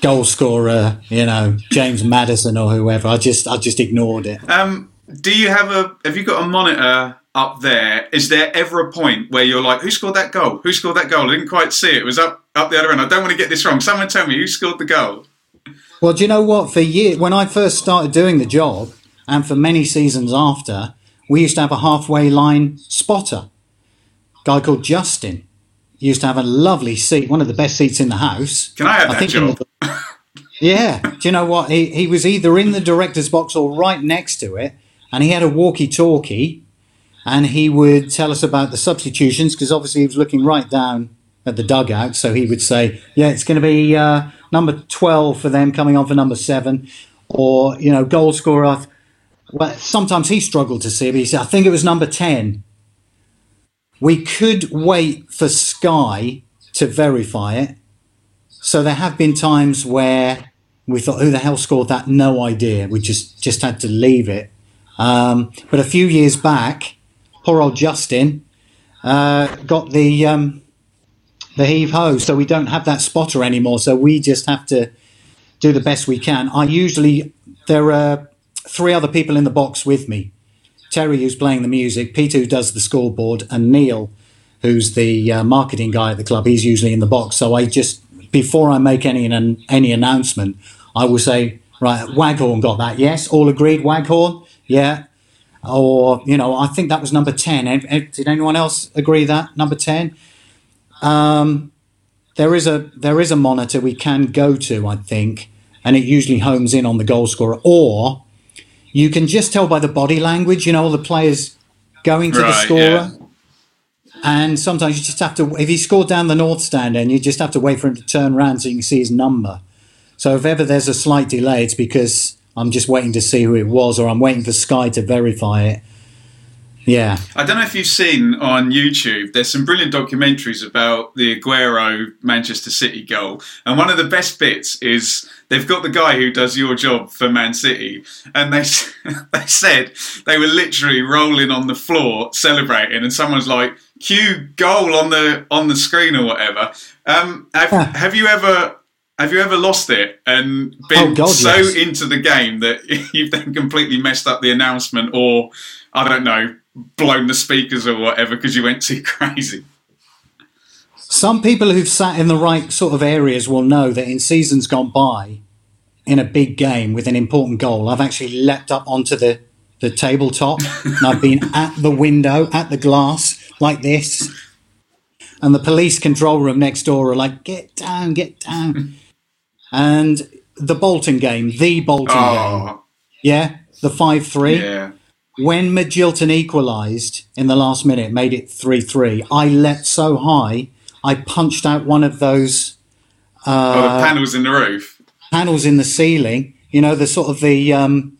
goal scorer, you know, James Madison or whoever. I just I just ignored it. Um, do you have a have you got a monitor up there? Is there ever a point where you're like, who scored that goal? Who scored that goal? I didn't quite see it. It was up, up the other end. I don't want to get this wrong. Someone tell me who scored the goal. Well, do you know what? For years, when I first started doing the job, and for many seasons after, we used to have a halfway line spotter. Guy called Justin. He used to have a lovely seat, one of the best seats in the house. Can I have that I think job? The, yeah. Do you know what? He he was either in the director's box or right next to it, and he had a walkie-talkie, and he would tell us about the substitutions because obviously he was looking right down at the dugout. So he would say, "Yeah, it's going to be uh, number twelve for them coming on for number seven," or you know, goal scorer. Well, sometimes he struggled to see it, but he said, "I think it was number ten." We could wait for Sky to verify it. So there have been times where we thought, who the hell scored that? No idea. We just, just had to leave it. Um, but a few years back, poor old Justin uh, got the um, the heave-ho, so we don't have that spotter anymore, so we just have to do the best we can. I usually, there are three other people in the box with me. Terry, who's playing the music, Peter, who does the scoreboard, and Neil, who's the uh, marketing guy at the club. He's usually in the box. So I just, before I make any an, any announcement, I will say, right, Waghorn got that, yes? All agreed, Waghorn? Yeah. Or, you know, I think that was number ten. Did anyone else agree that, number ten? Um, there is a there is a monitor we can go to, I think, and it usually homes in on the goal scorer. Or you can just tell by the body language, you know, all the players going to right, the scorer. Yeah. And sometimes you just have to, if he scored down the north stand end, you just have to wait for him to turn around so you can see his number. So if ever there's a slight delay, it's because I'm just waiting to see who it was, or I'm waiting for Sky to verify it. Yeah. I don't know if you've seen on YouTube, there's some brilliant documentaries about the Aguero Manchester City goal. And one of the best bits is they've got the guy who does your job for Man City. And they they said they were literally rolling on the floor celebrating. And someone's like, cue goal on the on the screen or whatever. Um, have, yeah. have you ever... Have you ever lost it and been oh God, so yes. into the game that you've then completely messed up the announcement, or, I don't know, blown the speakers or whatever because you went too crazy? Some people who've sat in the right sort of areas will know that in seasons gone by, in a big game with an important goal, I've actually leapt up onto the, the tabletop and I've been at the window, at the glass, like this. And the police control room next door are like, get down, get down. And the Bolton game, the Bolton oh. game, yeah, the five three. Yeah. When Magilton equalised in the last minute, made it three three, I leapt so high, I punched out one of those... Uh, oh, the panels in the roof. Panels in the ceiling, you know, the sort of the, um,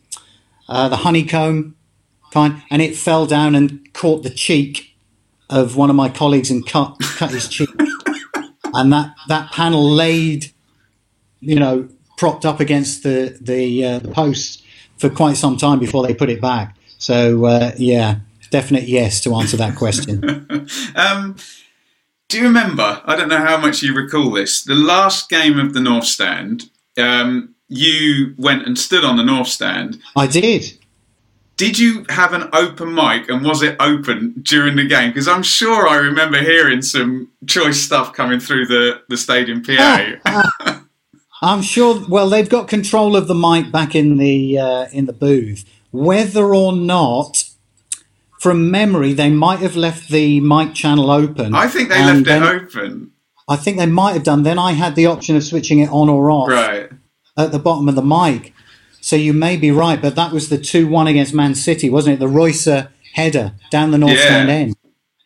uh, the honeycomb kind, and it fell down and caught the cheek of one of my colleagues and cut cut his cheek. And that, that panel laid... you know, propped up against the the, uh, the posts for quite some time before they put it back. So, uh, yeah, definite yes to answer that question. um, do you remember, I don't know how much you recall this, the last game of the North Stand, um, you went and stood on the North Stand. I did. Did you have an open mic, and was it open during the game? Because I'm sure I remember hearing some choice stuff coming through the, the stadium P A. I'm sure, well, they've got control of the mic back in the uh, in the booth. Whether or not, from memory, they might have left the mic channel open. I think they left it open. I think they might have done. Then I had the option of switching it on or off right at the bottom of the mic. So you may be right, but that was the two one against Man City, wasn't it? The Roycer header down the north yeah. stand end.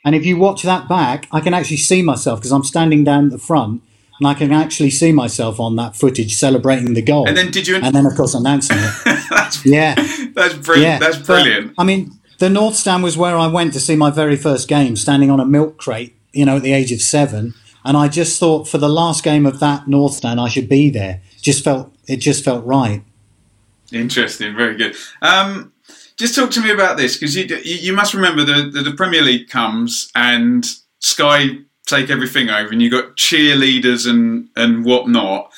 And if you watch that back, I can actually see myself because I'm standing down at the front. And I can actually see myself on that footage celebrating the goal. And then did you? And then, of course, announcing it. that's, yeah. That's brilliant. Yeah. That's brilliant. But, I mean, the North Stand was where I went to see my very first game, standing on a milk crate, you know, at the age of seven. And I just thought for the last game of that North Stand, I should be there. Just felt It just felt right. Interesting. Very good. Um, just talk to me about this, because you, you must remember that the, the Premier League comes and Sky... take everything over, and you got cheerleaders and and whatnot,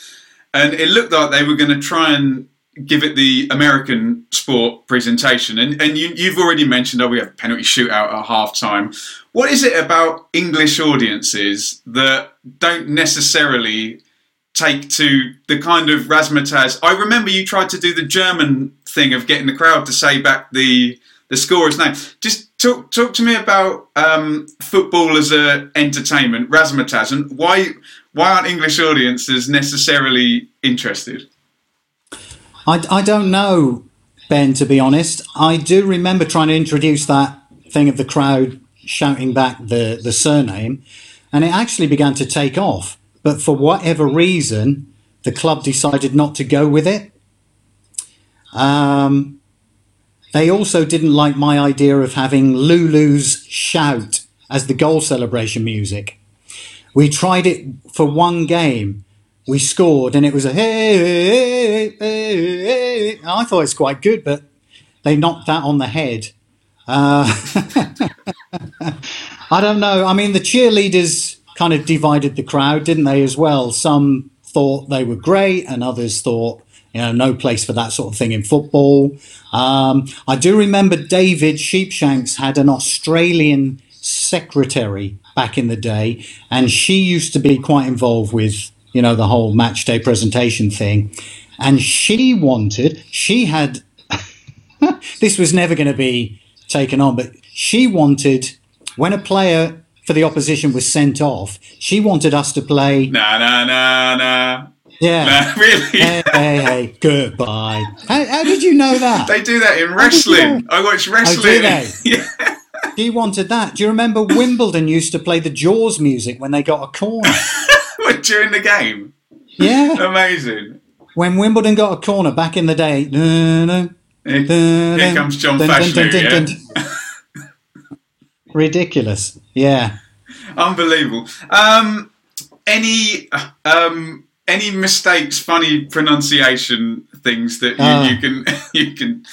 and it looked like they were going to try and give it the American sport presentation. And and you, you've already mentioned, oh, we have a penalty shootout at half time. What is it about English audiences that don't necessarily take to the kind of razzmatazz? I remember you tried to do the German thing of getting the crowd to say back the the scorer's name. Just Talk, talk to me about um, football as an entertainment, razzmatazz, and why why aren't English audiences necessarily interested? I, I don't know, Ben, to be honest. I do remember trying to introduce that thing of the crowd shouting back the, the surname, and it actually began to take off. But for whatever reason, the club decided not to go with it. Um... They also didn't like my idea of having Lulu's shout as the goal celebration music. We tried it for one game. We scored and it was a hey, hey, hey, hey, hey. I thought it was quite good, but they knocked that on the head. Uh, I don't know. I mean, the cheerleaders kind of divided the crowd, didn't they, as well? Some thought they were great and others thought, you know, no place for that sort of thing in football. Um, I do remember David Sheepshanks had an Australian secretary back in the day, and she used to be quite involved with, you know, the whole match day presentation thing. And she wanted, she had, this was never going to be taken on, but she wanted, when a player for the opposition was sent off, she wanted us to play... Na, na, na, na. Yeah. No, really? Hey, hey, hey. Goodbye. How, how did you know that? They do that in wrestling. You know? I watch wrestling. Oh, do they? Yeah. She wanted that. Do you remember Wimbledon used to play the Jaws music when they got a corner? What, during the game? Yeah. Amazing. When Wimbledon got a corner back in the day... Dun, dun, here, dun, here comes John dun, Fashanu, dun, dun, dun, yeah. Dun, dun. Ridiculous. Yeah. Unbelievable. Um, any... Um, Any mistakes, funny pronunciation things that you, uh, you can, you can,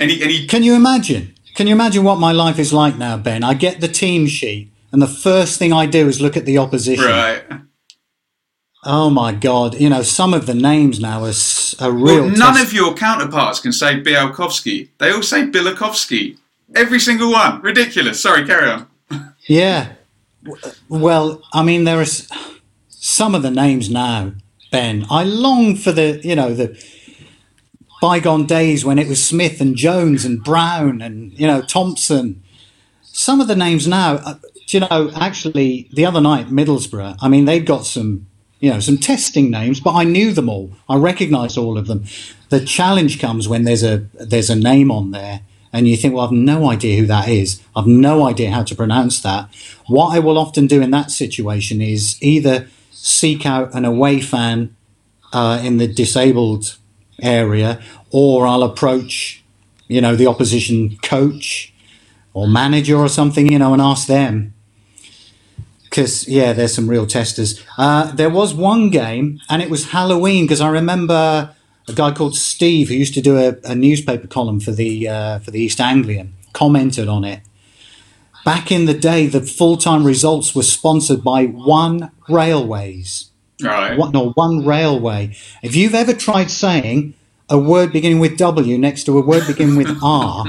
any, any. Can you imagine? Can you imagine what my life is like now, Ben? I get the team sheet, and the first thing I do is look at the opposition. Right. Oh my God! You know, some of the names now are a real. Well, none test- of your counterparts can say Bielkowski. They all say Bielkowski. Every single one. Ridiculous. Sorry, carry on. Yeah. Well, I mean, there is. Some of the names now, Ben, I long for the, you know, the bygone days when it was Smith and Jones and Brown and, you know, Thompson. Some of the names now, uh, you know, actually the other night, Middlesbrough, I mean, they've got some, you know, some testing names, but I knew them all. I recognised all of them. The challenge comes when there's a there's a name on there and you think, well, I've no idea who that is. I've no idea how to pronounce that. What I will often do in that situation is either... seek out an away fan uh, in the disabled area, or I'll approach, you know, the opposition coach or manager or something, you know, and ask them. Because, yeah, there's some real testers. Uh, there was one game, and it was Halloween, because I remember a guy called Steve who used to do a, a newspaper column for the uh, for the East Anglian, commented on it. Back in the day, the full-time results were sponsored by One Railways. Right. One, no, One Railway. If you've ever tried saying a word beginning with W next to a word beginning with R,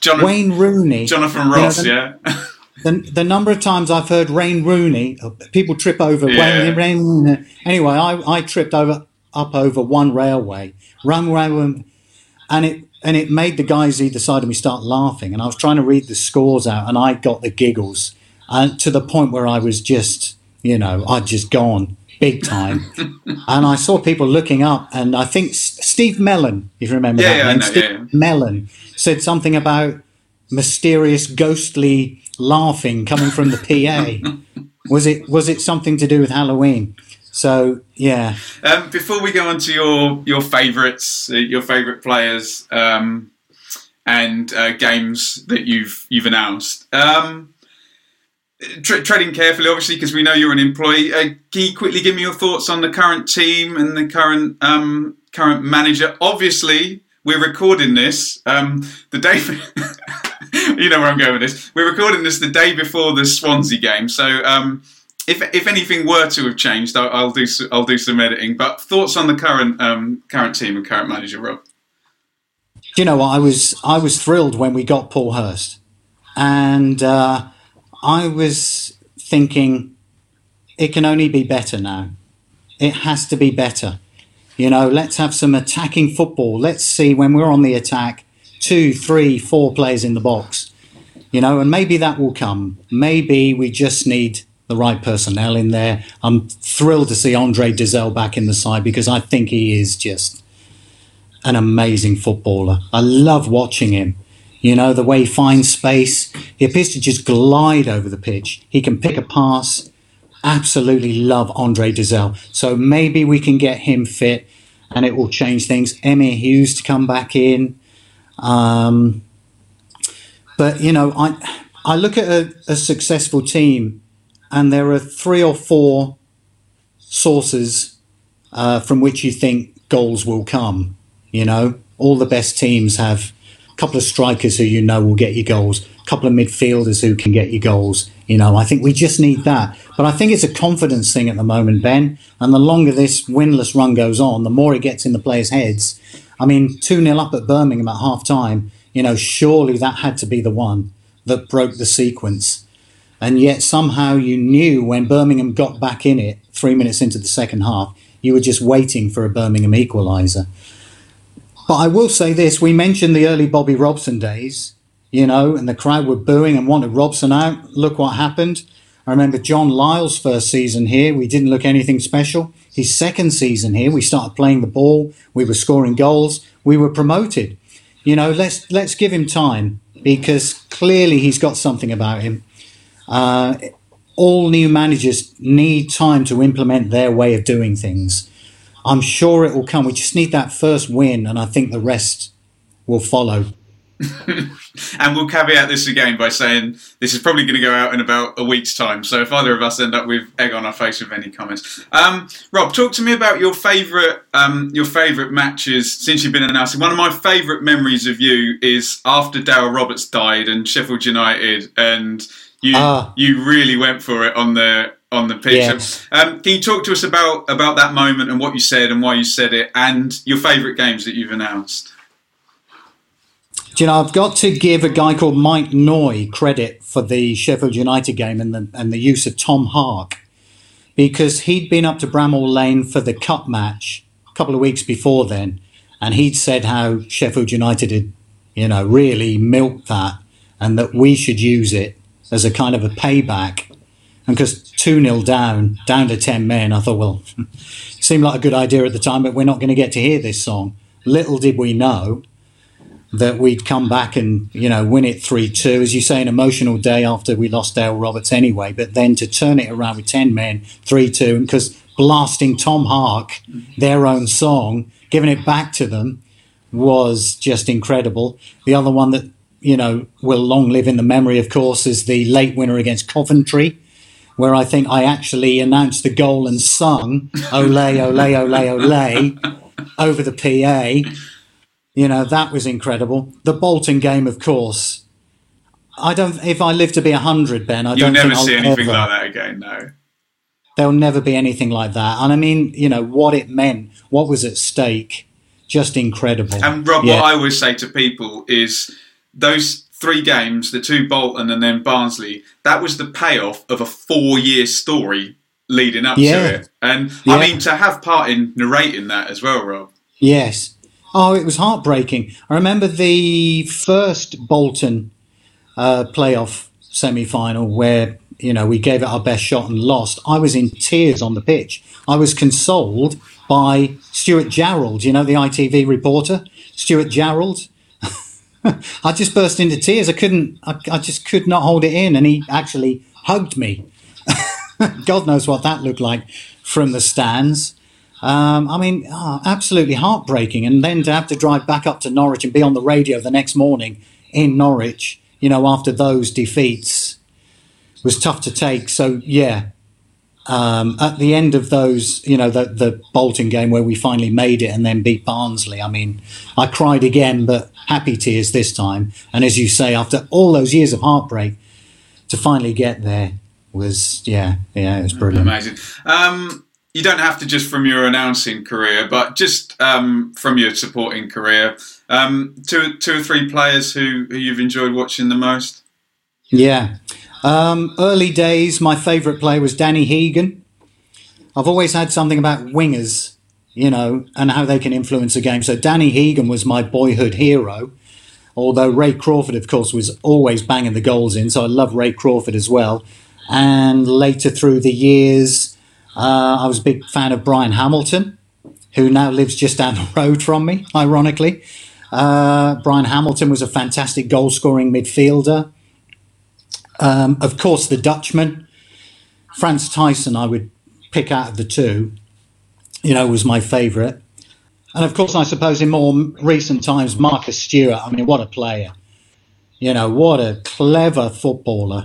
Jonathan, Wayne Rooney... Jonathan Ross, you know, the, yeah. the, the number of times I've heard Wayne Rooney, people trip over... Yeah. Wayne, Wayne, anyway, I, I tripped over up over One Railway. Run, run, and it... And it made the guys either side of me start laughing. And I was trying to read the scores out, and I got the giggles uh, to the point where I was just, you know, I'd just gone big time. And I saw people looking up, and I think S- Steve Mellon, if you remember yeah, that yeah, name, no, Steve yeah. Mellon said something about mysterious, ghostly laughing coming from the P A. Was it was it something to do with Halloween? So yeah. Um, before we go on to your your favourites, uh, your favourite players, um, and uh, games that you've you've announced, um, tre- treading carefully, obviously, because we know you're an employee. Uh, can you quickly give me your thoughts on the current team and the current um, current manager? Obviously, we're recording this um, the day. For- you know where I'm going with this. We're recording this the day before the Swansea game, so. Um, If if anything were to have changed, I'll, I'll do I'll do some editing. But thoughts on the current um, current team and current manager, Rob? You know, I was I was thrilled when we got Paul Hurst, and uh, I was thinking it can only be better now. It has to be better. You know, let's have some attacking football. Let's see when we're on the attack, two, three, four players in the box. You know, and maybe that will come. Maybe we just need the right personnel in there. I'm thrilled to see Andre Dozzell back in the side because I think he is just an amazing footballer. I love watching him. You know, the way he finds space. He appears to just glide over the pitch. He can pick a pass. Absolutely love Andre Dozzell. So maybe we can get him fit and it will change things. Emmy Hughes to come back in. Um, but, you know, I I look at a, a successful team and there are three or four sources uh, from which you think goals will come. You know, all the best teams have a couple of strikers who you know will get you goals, a couple of midfielders who can get you goals, You know, I think we just need that. But I think it's a confidence thing at the moment, Ben. And the longer this winless run goes on, the more it gets in the players' heads. I mean, two nil up at Birmingham at half-time, you know, surely that had to be the one that broke the sequence. And yet somehow you knew when Birmingham got back in it, three minutes into the second half, you were just waiting for a Birmingham equaliser. But I will say this, we mentioned the early Bobby Robson days, you know, and the crowd were booing and wanted Robson out. Look what happened. I remember John Lyall's first season here, we didn't look anything special. His second season here, we started playing the ball, we were scoring goals, we were promoted. You know, let's let's give him time, because clearly he's got something about him. Uh, all new managers need time to implement their way of doing things. I'm sure it will come. We just need that first win, and I think the rest will follow. And we'll caveat this again by saying this is probably going to go out in about a week's time, so if either of us end up with egg on our face with any comments. Um, Rob, talk to me about your favourite um, your favourite matches since you've been announcing. One of my favourite memories of you is after Daryl Roberts died and Sheffield United, and you uh, you really went for it on the on the pitch. Yes. Um, can you talk to us about, about that moment and what you said and why you said it and your favourite games that you've announced? Do you know, I've got to give a guy called Mike Noy credit for the Sheffield United game and the, and the use of Tom Hark, because he'd been up to Bramall Lane for the cup match a couple of weeks before then, and he'd said how Sheffield United had, you know, really milked that and that we should use it as a kind of a payback. And because two nil down, down to ten men, I thought, well, seemed like a good idea at the time, but we're not going to get to hear this song. Little did we know that we'd come back and, you know, win it three two. As you say, an emotional day after we lost Daryl Roberts anyway, but then to turn it around with ten men, three two, because blasting Tom Hark, their own song, giving it back to them was just incredible. The other one that, you know, will long live in the memory, of course, is the late winner against Coventry, where I think I actually announced the goal and sung, Olé, Olé, Olé, Olé, over the P A. You know, that was incredible. The Bolton game, of course. I don't. If I live to be one hundred, Ben, I You'll don't think I'll never see anything ever, like that again, no. There'll never be anything like that. And I mean, you know, what it meant, what was at stake, just incredible. And Rob, yeah. What I always say to people is those three games, the two Bolton and then Barnsley, that was the payoff of a four-year story leading up yeah. to it. And yeah. I mean, to have part in narrating that as well, Rob. Yes. Oh, it was heartbreaking. I remember the first Bolton uh, playoff semi-final where, you know, we gave it our best shot and lost. I was in tears on the pitch. I was consoled by Stuart Jarrold, you know, the I T V reporter, Stuart Jarrold. I just burst into tears. I couldn't, I, I just could not hold it in. And he actually hugged me. God knows what that looked like from the stands. Um, I mean, oh, absolutely heartbreaking. And then to have to drive back up to Norwich and be on the radio the next morning in Norwich, you know, after those defeats was tough to take. So, yeah, um, at the end of those, you know, the, the Bolton game where we finally made it and then beat Barnsley, I mean, I cried again, but happy tears this time. And as you say, after all those years of heartbreak, to finally get there was, yeah, yeah, it was brilliant. Amazing. Um You don't have to just from your announcing career, but just um, from your supporting career. Um, two, two or three players who, who you've enjoyed watching the most? Yeah. Um, early days, my favourite player was Danny Hegan. I've always had something about wingers, you know, and how they can influence a game. So Danny Hegan was my boyhood hero, although Ray Crawford, of course, was always banging the goals in. So I love Ray Crawford as well. And later through the years, Uh, I was a big fan of Brian Hamilton, who now lives just down the road from me, ironically. Uh, Brian Hamilton was a fantastic goal-scoring midfielder. Um, of course, the Dutchman. Franz Tyson, I would pick out of the two, you know, was my favourite. And, of course, I suppose in more recent times, Marcus Stewart. I mean, what a player. You know, what a clever footballer.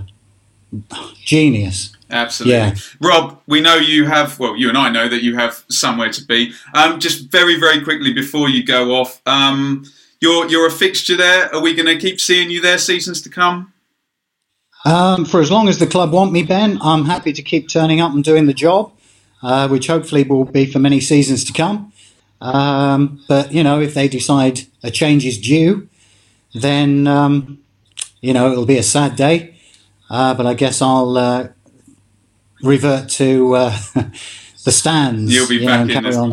Genius. Absolutely. Yeah. Rob, we know you have, well, you and I know that you have somewhere to be. Um, just very, very quickly before you go off, um, you're, you're a fixture there. Are we going to keep seeing you there seasons to come? Um, for as long as the club want me, Ben, I'm happy to keep turning up and doing the job, uh, which hopefully will be for many seasons to come. Um, but, you know, if they decide a change is due, then, um, you know, it'll be a sad day. Uh, but I guess I'll uh, revert to uh, the stands. You'll be you back know, and in carry on,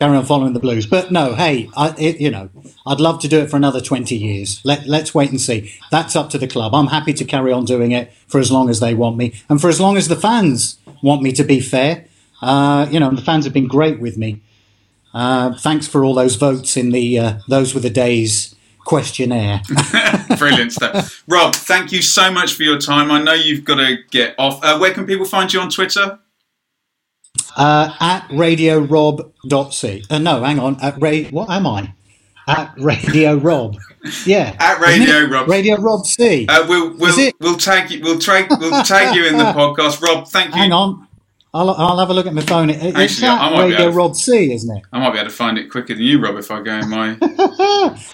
carry on following the Blues. But no, hey, I, it, you know, I'd love to do it for another twenty years. Let, let's wait and see. That's up to the club. I'm happy to carry on doing it for as long as they want me and for as long as the fans want me, to be fair. Uh, you know, and the fans have been great with me. Uh, thanks for all those votes in the uh, Those Were the Days questionnaire. Brilliant stuff. Rob, thank you so much for your time. I know you've got to get off. Uh, where can people find you on Twitter? Uh, at radio rob dot c. Uh, no, hang on. At Ray, what am I? At Radio Rob. Yeah. At Radio Rob. Radio Rob C. Uh, we'll we'll it? we'll tag you. We'll tag we'll tag you in the podcast. Rob, thank you. Hang on. I'll, I'll have a look at my phone. It, Actually, at Radio to, Rob C, isn't it? I might be able to find it quicker than you, Rob, if I go in my...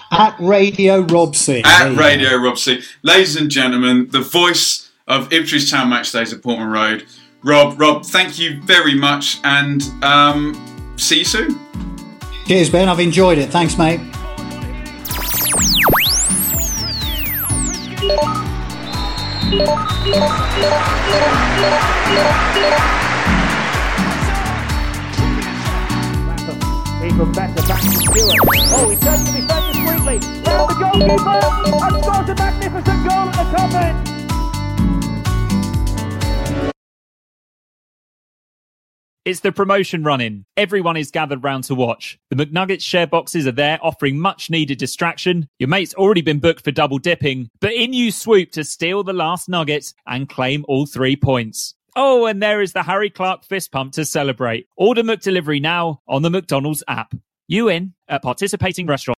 At Radio Rob C. At Radio, Radio Rob C. Ladies and gentlemen, the voice of Ipswich Town Matchdays at Portman Road. Rob, Rob, thank you very much, and um, see you soon. Cheers, Ben. I've enjoyed it. Thanks, mate. From back to back to Stewart. Oh, he turns to be defender sweetly. Now the goalkeeper and scores a magnificent goal at the top end. It's the promotion run-in. Everyone is gathered round to watch. The McNuggets share boxes are there, offering much-needed distraction. Your mate's already been booked for double dipping, but in you swoop to steal the last nugget and claim all three points. Oh, and there is the Harry Clark fist pump to celebrate. Order McDelivery now on the McDonald's app. You in at participating restaurants.